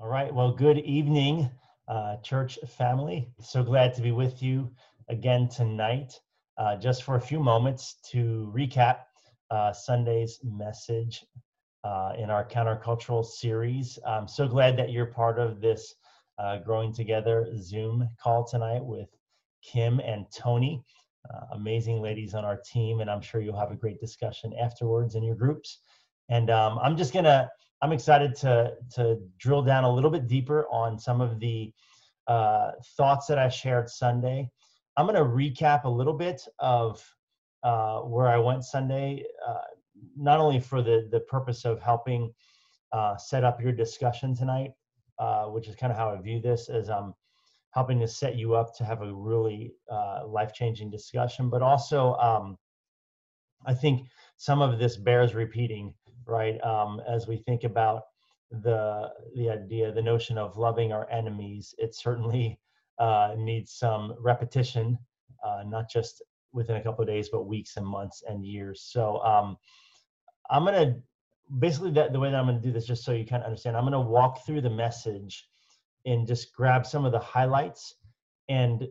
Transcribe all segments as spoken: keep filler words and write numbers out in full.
All right, well, good evening, uh, church family. So glad to be with you again tonight, uh, just for a few moments to recap uh, Sunday's message uh, in our countercultural series. I'm so glad that you're part of this uh, Growing Together Zoom call tonight with Kim and Tony, uh, amazing ladies on our team, and I'm sure you'll have a great discussion afterwards in your groups. And um, I'm just gonna, I'm excited to, to drill down a little bit deeper on some of the uh, thoughts that I shared Sunday. I'm gonna recap a little bit of uh, where I went Sunday, uh, not only for the, the purpose of helping uh, set up your discussion tonight, uh, which is kind of how I view this, as I'm helping to set you up to have a really uh, life-changing discussion, but also um, I think some of this bears repeating, right? Um, as we think about the the idea, the notion of loving our enemies, it certainly uh, needs some repetition, uh, not just within a couple of days, but weeks and months and years. So um, I'm gonna, basically that, the way that I'm gonna do this, just so you kind of understand, I'm gonna walk through the message and just grab some of the highlights. And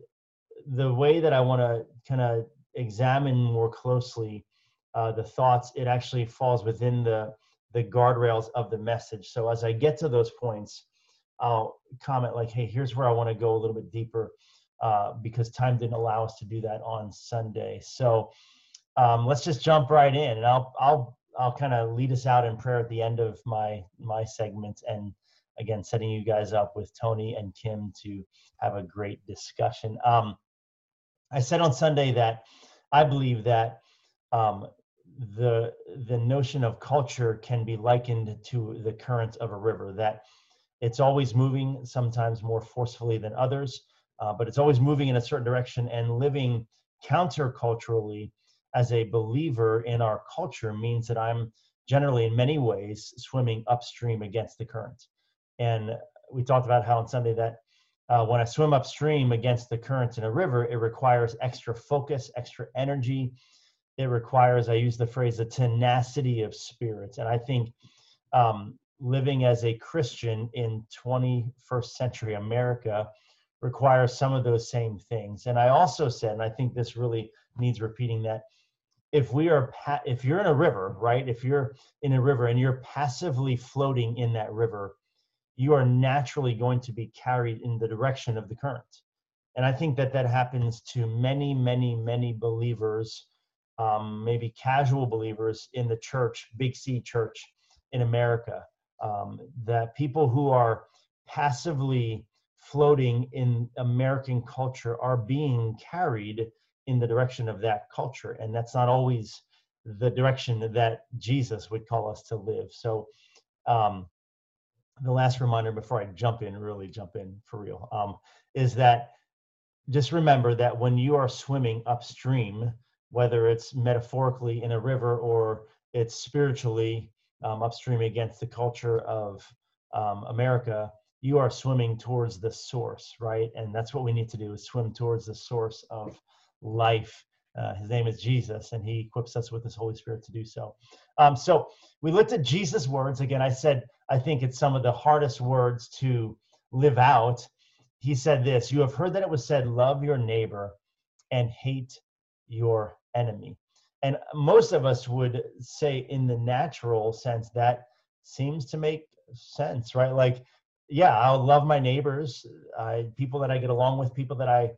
the way that I wanna kind of examine more closely Uh, the thoughts, it actually falls within the, the guardrails of the message. So as I get to those points, I'll comment like, hey, here's where I want to go a little bit deeper uh, because time didn't allow us to do that on Sunday. So um, let's just jump right in, and I'll, I'll, I'll kind of lead us out in prayer at the end of my, my segments. And again, setting you guys up with Tony and Kim to have a great discussion. Um, I said on Sunday that I believe that um, the the notion of culture can be likened to the current of a river, that it's always moving, sometimes more forcefully than others, uh, but it's always moving in a certain direction, and living counterculturally as a believer in our culture means that I'm generally in many ways swimming upstream against the current. And we talked about how on Sunday that uh, when I swim upstream against the current in a river, it requires extra focus, extra energy. It requires, I use the phrase, the tenacity of spirit. And I think um, living as a Christian in twenty-first century America requires some of those same things. And I also said, and I think this really needs repeating, that if we are, pa- if you're in a river, right? If you're in a river and you're passively floating in that river, you are naturally going to be carried in the direction of the current. And I think that that happens to many, many, many believers. Um, maybe casual believers in the church, Big C church in America, um, that people who are passively floating in American culture are being carried in the direction of that culture. And that's not always the direction that Jesus would call us to live. So um, the last reminder before I jump in, really jump in for real, um, is that just remember that when you are swimming upstream, whether it's metaphorically in a river or it's spiritually um, upstream against the culture of um, America, you are swimming towards the source, right? And that's what we need to do, is swim towards the source of life. Uh, his name is Jesus, and he equips us with his Holy Spirit to do so. Um, so we looked at Jesus' words. Again, I said, I think it's some of the hardest words to live out. He said this: you have heard that it was said, love your neighbor and hate your enemy. And most of us would say in the natural sense that seems to make sense, right? Like, yeah, I'll love my neighbors, uh, people that I get along with, people that I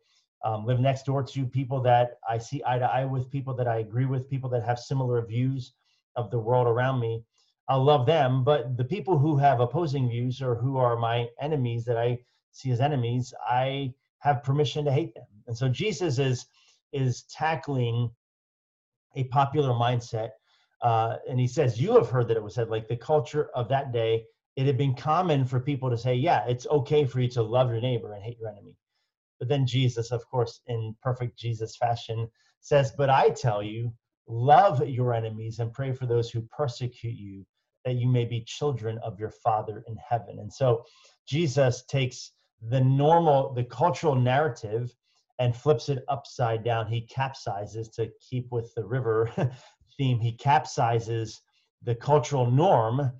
um, live next door to, people that I see eye to eye with, people that I agree with, people that have similar views of the world around me. I'll love them, but the people who have opposing views or who are my enemies that I see as enemies, I have permission to hate them. And so Jesus is is tackling a popular mindset. Uh, and he says, you have heard that it was said, like the culture of that day, it had been common for people to say, yeah, it's okay for you to love your neighbor and hate your enemy. But then Jesus, of course, in perfect Jesus fashion, says, but I tell you, love your enemies and pray for those who persecute you, that you may be children of your Father in heaven. And so Jesus takes the normal, the cultural narrative, and flips it upside down. He capsizes, to keep with the river theme, he capsizes the cultural norm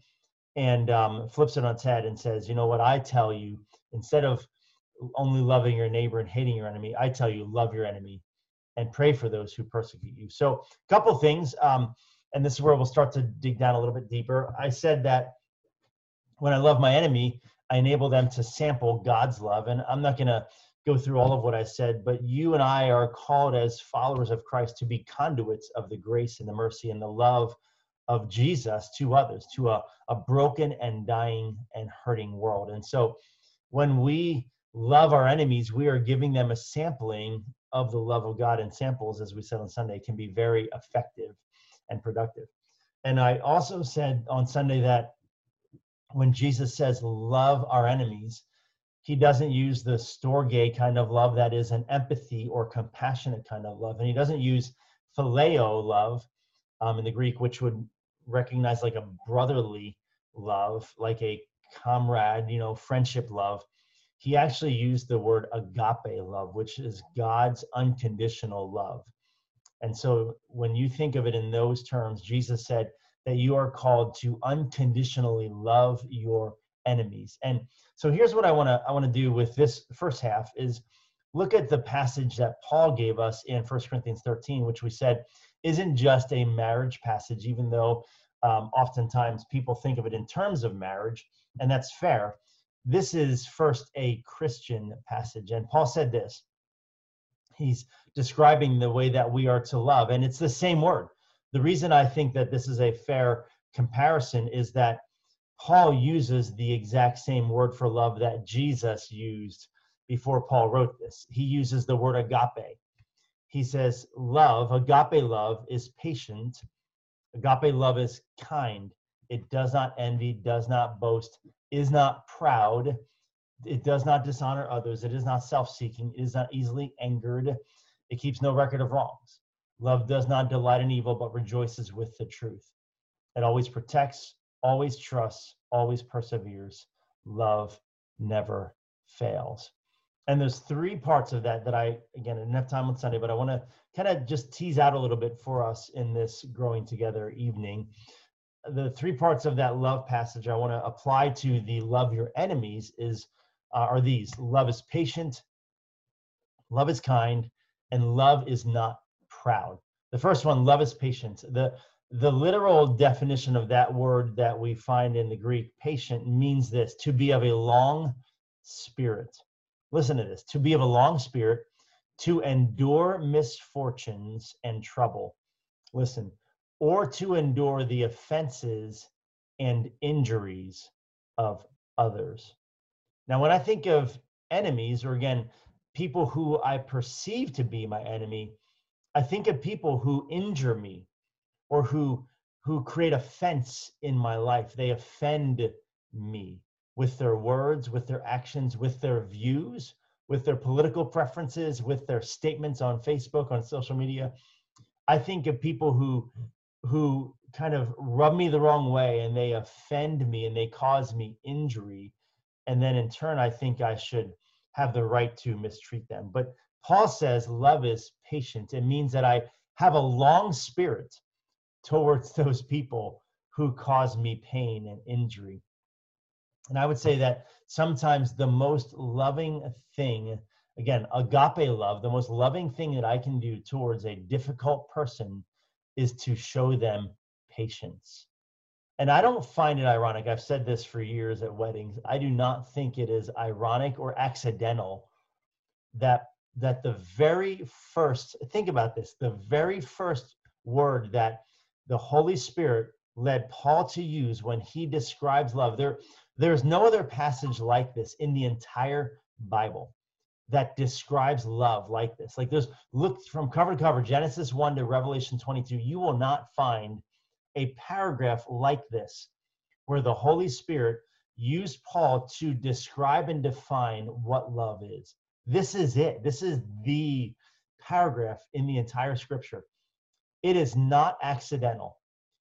and um, flips it on its head and says, you know what, I tell you, instead of only loving your neighbor and hating your enemy, I tell you, love your enemy and pray for those who persecute you. So a couple things, um, and this is where we'll start to dig down a little bit deeper. I said that when I love my enemy, I enable them to sample God's love. And I'm not going to go through all of what I said, but you and I are called as followers of Christ to be conduits of the grace and the mercy and the love of Jesus to others, to a, a broken and dying and hurting world. And so when we love our enemies, we are giving them a sampling of the love of God, and samples, as we said on Sunday, can be very effective and productive. And I also said on Sunday that when Jesus says, love our enemies, he doesn't use the storge kind of love that is an empathy or compassionate kind of love. And he doesn't use phileo love um, in the Greek, which would recognize like a brotherly love, like a comrade, you know, friendship love. He actually used the word agape love, which is God's unconditional love. And so when you think of it in those terms, Jesus said that you are called to unconditionally love your enemies. And so here's what I want to I want to do with this first half is look at the passage that Paul gave us in First Corinthians thirteen, which we said isn't just a marriage passage, even though um, oftentimes people think of it in terms of marriage, and that's fair. This is first a Christian passage, and Paul said this. He's describing the way that we are to love, and it's the same word. The reason I think that this is a fair comparison is that Paul uses the exact same word for love that Jesus used before Paul wrote this. He uses the word agape. He says, love, agape love, is patient. Agape love is kind. It does not envy, does not boast, is not proud. It does not dishonor others. It is not self-seeking. It is not easily angered. It keeps no record of wrongs. Love does not delight in evil, but rejoices with the truth. It always protects, always trusts, always perseveres. Love never fails. And there's three parts of that that I, again, I didn't have time on Sunday, but I want to kind of just tease out a little bit for us in this Growing Together evening. The three parts of that love passage I want to apply to the love your enemies is uh, are these. Love is patient, love is kind, and love is not proud. The first one, love is patient. The The literal definition of that word that we find in the Greek, patient, means this, to be of a long spirit. Listen to this, to be of a long spirit, to endure misfortunes and trouble. Listen, or to endure the offenses and injuries of others. Now, when I think of enemies, or again, people who I perceive to be my enemy, I think of people who injure me, or who who create offense in my life. They offend me with their words, with their actions, with their views, with their political preferences, with their statements on Facebook, on social media. I think of people who who kind of rub me the wrong way, and they offend me, and they cause me injury. And then in turn, I think I should have the right to mistreat them. But Paul says love is patient. It means that I have a long spirit towards those people who cause me pain and injury. And I would say that sometimes the most loving thing, again, agape love, the most loving thing that I can do towards a difficult person is to show them patience. And I don't find it ironic. I've said this for years at weddings. I do not think it is ironic or accidental that that the very first, think about this, the very first word that the Holy Spirit led Paul to use when he describes love. There, there's no other passage like this in the entire Bible that describes love like this. Like there's, look from cover to cover, Genesis one to Revelation twenty-two, you will not find a paragraph like this where the Holy Spirit used Paul to describe and define what love is. This is it. This is the paragraph in the entire scripture. It is not accidental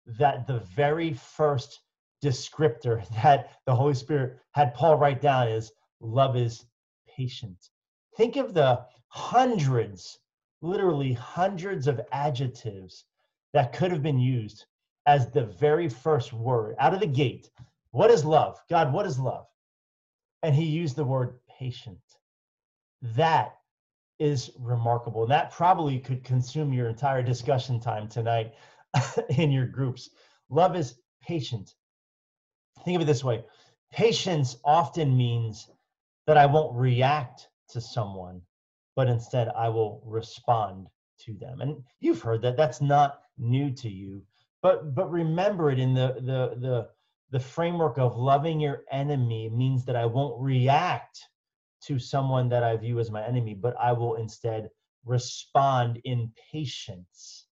that the very first descriptor that the Holy Spirit had Paul write down is love is patient. Think of the hundreds, literally hundreds of adjectives that could have been used as the very first word out of the gate What is love? God, what is love? And he used the word patient. That is remarkable. And that probably could consume your entire discussion time tonight in your groups. Love is patient. Think of it this way. Patience often means that I won't react to someone, but instead I will respond to them. And you've heard that. That's not new to you. But but remember it in the the the the framework of loving your enemy means that I won't react to someone that I view as my enemy, but I will instead respond in patience.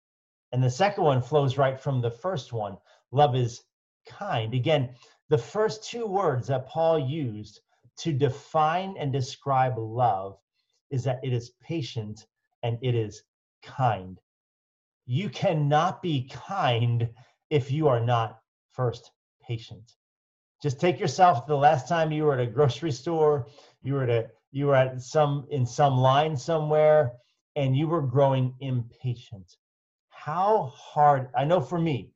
And the second one flows right from the first one. Love is kind. Again, the first two words that Paul used to define and describe love is that it is patient and it is kind. You cannot be kind if you are not first patient. Just take yourself to the last time you were at a grocery store, you were at a, you were at some in some line somewhere, and you were growing impatient. How hard, I know for me,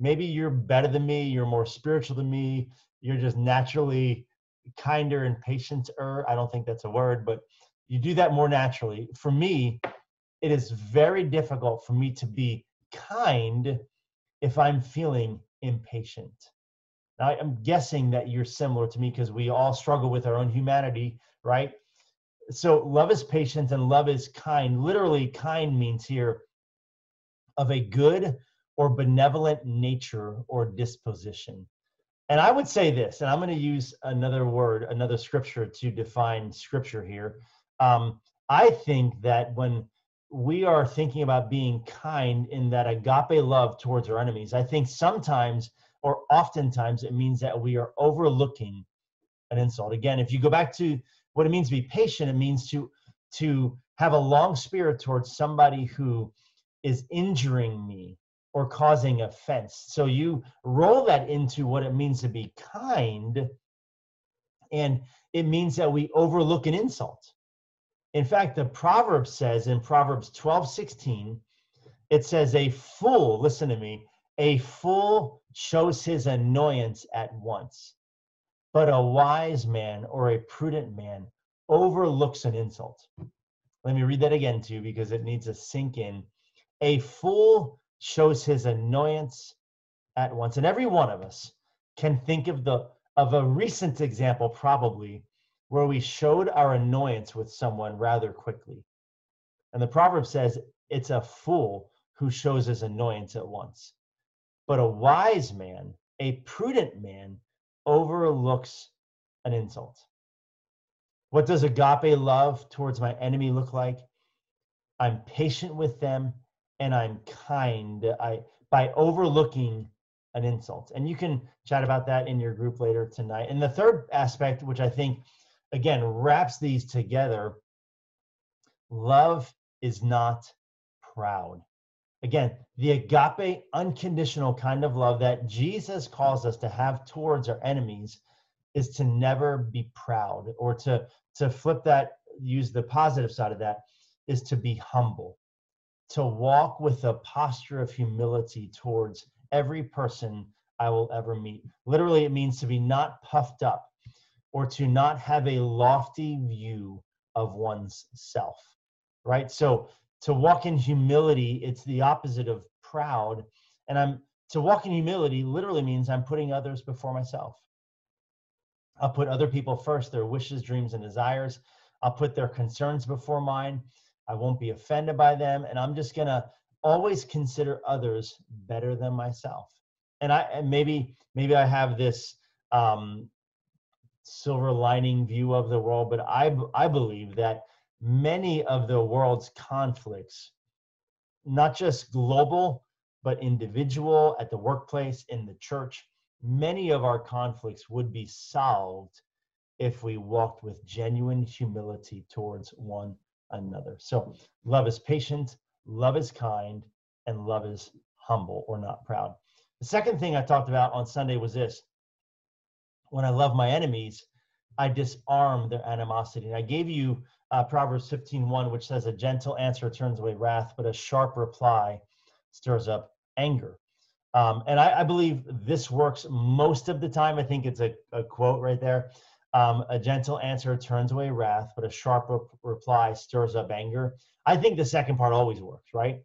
maybe you're better than me, you're more spiritual than me, you're just naturally kinder and patienter. I don't think that's a word, but you do that more naturally. For me, it is very difficult for me to be kind if I'm feeling impatient. Now, I'm guessing that you're similar to me because we all struggle with our own humanity, right? So love is patient and love is kind. Literally, kind means here of a good or benevolent nature or disposition. And I would say this, and I'm going to use another word, another scripture to define scripture here. Um, I think that when we are thinking about being kind in that agape love towards our enemies, I think sometimes or oftentimes it means that we are overlooking an insult. Again, if you go back to what it means to be patient, it means to to have a long spirit towards somebody who is injuring me or causing offense. So you roll that into what it means to be kind, and it means that we overlook an insult. In fact, the proverb says in Proverbs twelve sixteen, it says a fool, listen to me, a fool shows his annoyance at once, but a wise man or a prudent man overlooks an insult. Let me read that again to you because it needs to sink in. A fool shows his annoyance at once. And every one of us can think of the of a recent example probably where we showed our annoyance with someone rather quickly. And the proverb says, it's a fool who shows his annoyance at once. But a wise man, a prudent man, overlooks an insult. What does agape love towards my enemy look like? I'm patient with them and I'm kind I, by overlooking an insult. And you can chat about that in your group later tonight. And the third aspect, which I think again, wraps these together. Love is not proud. Again, the agape, unconditional kind of love that Jesus calls us to have towards our enemies is to never be proud, or to, to flip that, use the positive side of that, is to be humble, to walk with a posture of humility towards every person I will ever meet. Literally, it means to be not puffed up, or to not have a lofty view of one's self, right? So to walk in humility, it's the opposite of proud. And I'm to walk in humility literally means I'm putting others before myself. I'll put other people first, their wishes, dreams, and desires. I'll put their concerns before mine. I won't be offended by them. And I'm just gonna always consider others better than myself. And I and maybe, maybe I have this, um, silver lining view of the world, but I, I believe that many of the world's conflicts, not just global, but individual, at the workplace, in the church, many of our conflicts would be solved if we walked with genuine humility towards one another. So love is patient, love is kind, and love is humble or not proud. The second thing I talked about on Sunday was this. When I love my enemies, I disarm their animosity. And I gave you uh, Proverbs fifteen one, which says, a gentle answer turns away wrath, but a sharp reply stirs up anger. Um, and I, I believe this works most of the time. I think it's a, a quote right there. Um, a gentle answer turns away wrath, but a sharp re- reply stirs up anger. I think the second part always works, right?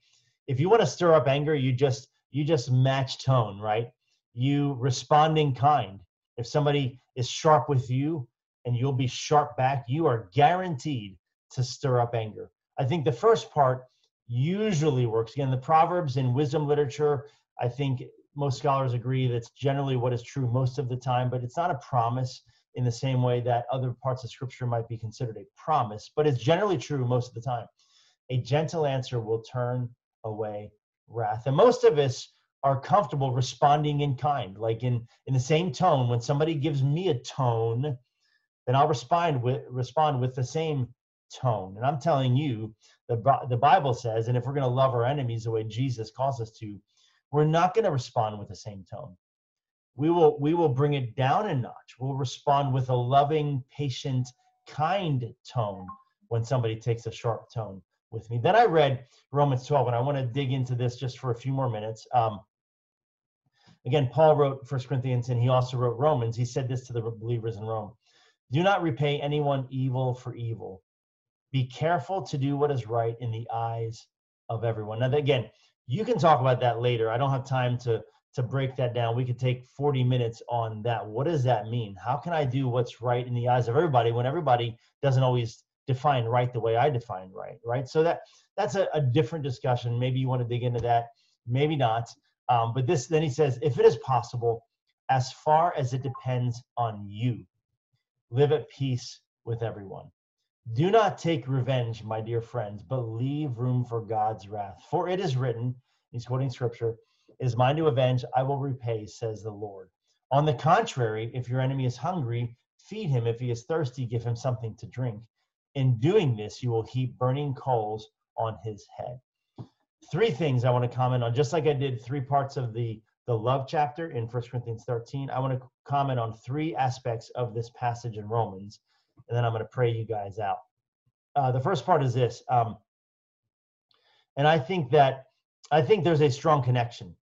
If you want to stir up anger, you just you just match tone, right? You respond in kind. If somebody is sharp with you and you'll be sharp back, you are guaranteed to stir up anger. I think the first part usually works. Again, the Proverbs in wisdom literature, I think most scholars agree that's generally what is true most of the time, but it's not a promise in the same way that other parts of Scripture might be considered a promise, but it's generally true most of the time. A gentle answer will turn away wrath. And most of us are comfortable responding in kind, like in, in the same tone. When somebody gives me a tone, then I'll respond with, respond with the same tone. And I'm telling you, the, the Bible says, and if we're going to love our enemies the way Jesus calls us to, we're not going to respond with the same tone. We will, we will bring it down a notch. We'll respond with a loving, patient, kind tone when somebody takes a sharp tone with me. Then I read Romans twelve, and I want to dig into this just for a few more minutes. Um, again, Paul wrote First Corinthians, and he also wrote Romans. He said this to the believers in Rome. Do not repay anyone evil for evil. Be careful to do what is right in the eyes of everyone. Now, again, you can talk about that later. I don't have time to, to break that down. We could take forty minutes on that. What does that mean? How can I do what's right in the eyes of everybody when everybody doesn't always define right the way I define right, right? So that that's a, a different discussion. Maybe you want to dig into that, maybe not. Um, but this, then he says, if it is possible, as far as it depends on you, live at peace with everyone. Do not take revenge, my dear friends, but leave room for God's wrath. For it is written, he's quoting Scripture, it is mine to avenge, I will repay, says the Lord. On the contrary, if your enemy is hungry, feed him. If he is thirsty, give him something to drink. In doing this, you will heap burning coals on his head. Three things I want to comment on, just like I did three parts of the, the love chapter in First Corinthians thirteen. I want to comment on three aspects of this passage in Romans, and then I'm going to pray you guys out. Uh, the first part is this, um, and I think that I think there's a strong connection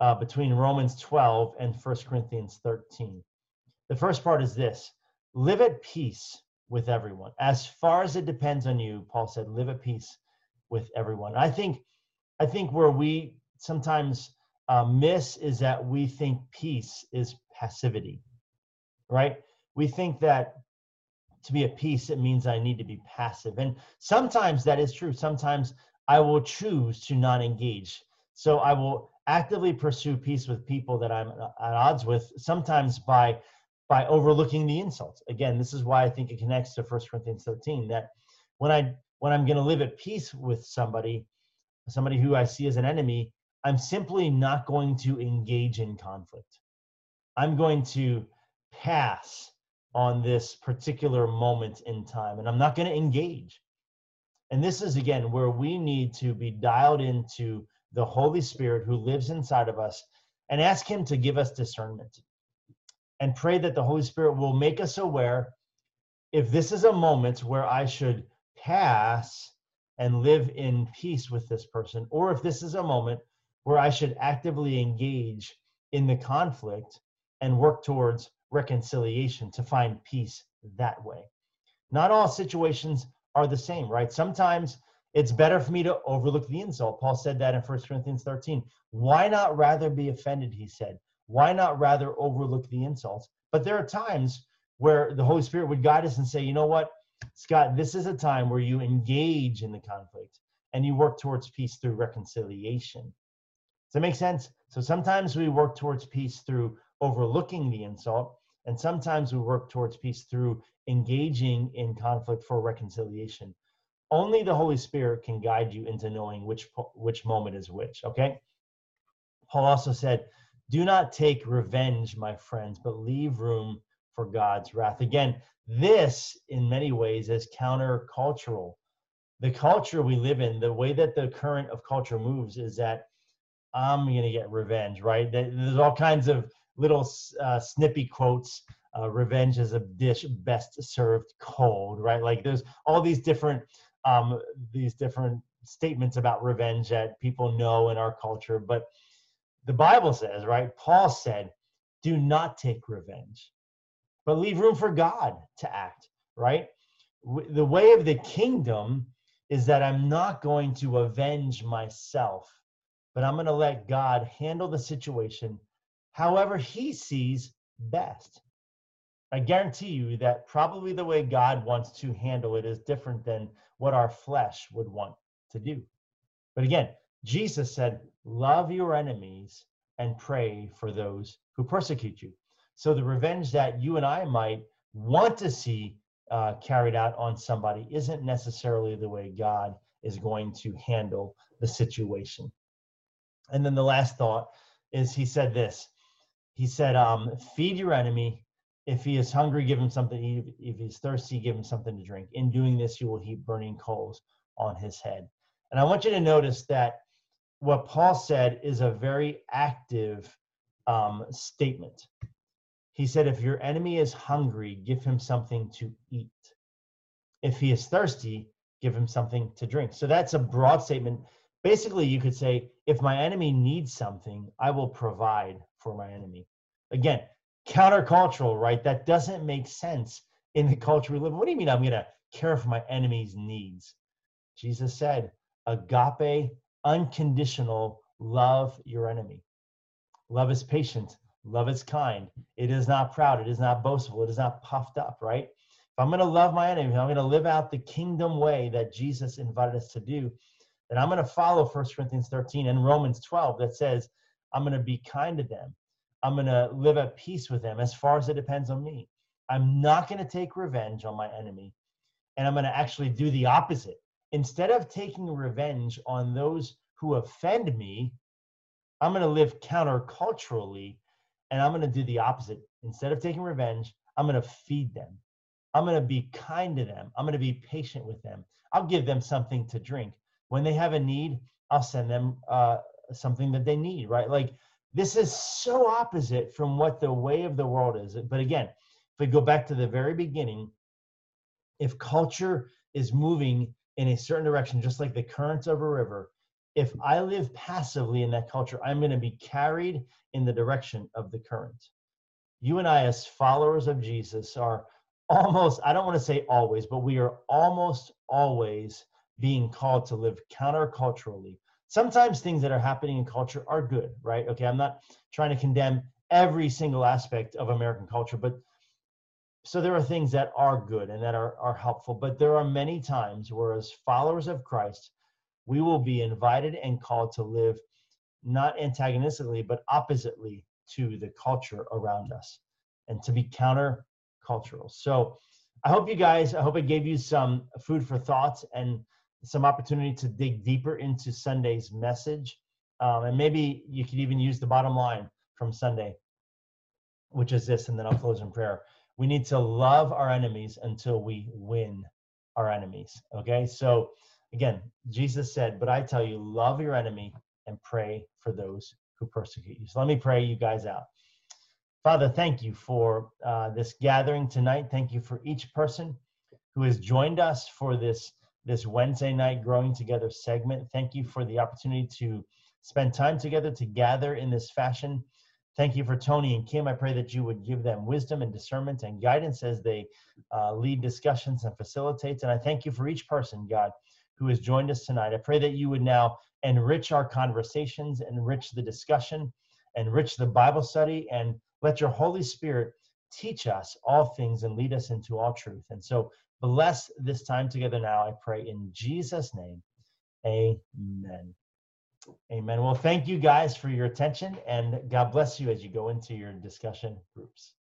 uh, between Romans twelve and First Corinthians thirteen. The first part is this: live at peace with everyone. As far as it depends on you, Paul said, live at peace with everyone. And I think I think where we sometimes uh, miss is that we think peace is passivity, right? We think that to be at peace, it means I need to be passive. And sometimes that is true. Sometimes I will choose to not engage. So I will actively pursue peace with people that I'm at odds with, sometimes by, by overlooking the insults. Again, this is why I think it connects to First Corinthians thirteen, that when, I, when I'm going to live at peace with somebody, somebody who I see as an enemy, I'm simply not going to engage in conflict. I'm going to pass on this particular moment in time, and I'm not going to engage. And this is, again, where we need to be dialed into the Holy Spirit who lives inside of us and ask him to give us discernment and pray that the Holy Spirit will make us aware if this is a moment where I should pass and live in peace with this person, or if this is a moment where I should actively engage in the conflict and work towards reconciliation to find peace that way. Not all situations are the same, right? Sometimes it's better for me to overlook the insult. Paul said that in First Corinthians thirteen. Why not rather be offended, he said. Why not rather overlook the insults? But there are times where the Holy Spirit would guide us and say, you know what, Scott, this is a time where you engage in the conflict and you work towards peace through reconciliation. Does that make sense? So sometimes we work towards peace through overlooking the insult, and sometimes we work towards peace through engaging in conflict for reconciliation. Only the Holy Spirit can guide you into knowing which which moment is which, okay? Paul also said, do not take revenge, my friends, but leave room for God's wrath. Again, this in many ways is countercultural. The culture we live in, the way that the current of culture moves is that I'm going to get revenge, right? There's all kinds of little uh, snippy quotes. Uh, revenge is a dish best served cold, right? Like there's all these different um, these different statements about revenge that people know in our culture, but the Bible says, right? Paul said, do not take revenge, but leave room for God to act, right? The way of the kingdom is that I'm not going to avenge myself, but I'm going to let God handle the situation however he sees best. I guarantee you that probably the way God wants to handle it is different than what our flesh would want to do. But again, Jesus said, love your enemies and pray for those who persecute you. So the revenge that you and I might want to see uh, carried out on somebody isn't necessarily the way God is going to handle the situation. And then the last thought is he said this. He said, um, feed your enemy. If he is hungry, give him something to eat. If he's thirsty, give him something to drink. In doing this, you will heap burning coals on his head. And I want you to notice that what Paul said is a very active um, statement. He said, if your enemy is hungry, give him something to eat. If he is thirsty, give him something to drink. So that's a broad statement. Basically, you could say, if my enemy needs something, I will provide for my enemy. Again, countercultural, right? That doesn't make sense in the culture we live in. What do you mean I'm going to care for my enemy's needs? Jesus said, agape, unconditional love your enemy. Love is patient. Love is kind. It is not proud. It is not boastful. It is not puffed up, right? If I'm going to love my enemy, if I'm going to live out the kingdom way that Jesus invited us to do, then I'm going to follow First Corinthians thirteen and Romans twelve that says, I'm going to be kind to them. I'm going to live at peace with them as far as it depends on me. I'm not going to take revenge on my enemy. And I'm going to actually do the opposite. Instead of taking revenge on those who offend me, I'm going to live counterculturally, and I'm going to do the opposite. Instead of taking revenge, I'm going to feed them. I'm going to be kind to them. I'm going to be patient with them. I'll give them something to drink. When they have a need, I'll send them uh, something that they need, right? Like, this is so opposite from what the way of the world is. But again, if we go back to the very beginning, if culture is moving in a certain direction, just like the currents of a river, if I live passively in that culture, I'm going to be carried in the direction of the current. You and I, as followers of Jesus, are almost, I don't want to say always, but we are almost always being called to live counterculturally. Sometimes things that are happening in culture are good, right? Okay, I'm not trying to condemn every single aspect of American culture, but so there are things that are good and that are, are helpful, but there are many times where as followers of Christ, we will be invited and called to live not antagonistically, but oppositely to the culture around us and to be countercultural. So I hope you guys, I hope I gave you some food for thought and some opportunity to dig deeper into Sunday's message. Um, and maybe you could even use the bottom line from Sunday, which is this, and then I'll close in prayer. We need to love our enemies until we win our enemies, okay? So again, Jesus said, but I tell you, love your enemy and pray for those who persecute you. So let me pray you guys out. Father, thank you for uh, this gathering tonight. Thank you for each person who has joined us for this This Wednesday night Growing Together segment. Thank you for the opportunity to spend time together, to gather in this fashion. Thank you for Tony and Kim. I pray that you would give them wisdom and discernment and guidance as they uh, lead discussions and facilitate. And I thank you for each person, God, who has joined us tonight. I pray that you would now enrich our conversations, enrich the discussion, enrich the Bible study, and let your Holy Spirit teach us all things and lead us into all truth. And so bless this time together now, I pray in Jesus' name. Amen. Amen. Well, thank you guys for your attention, and God bless you as you go into your discussion groups.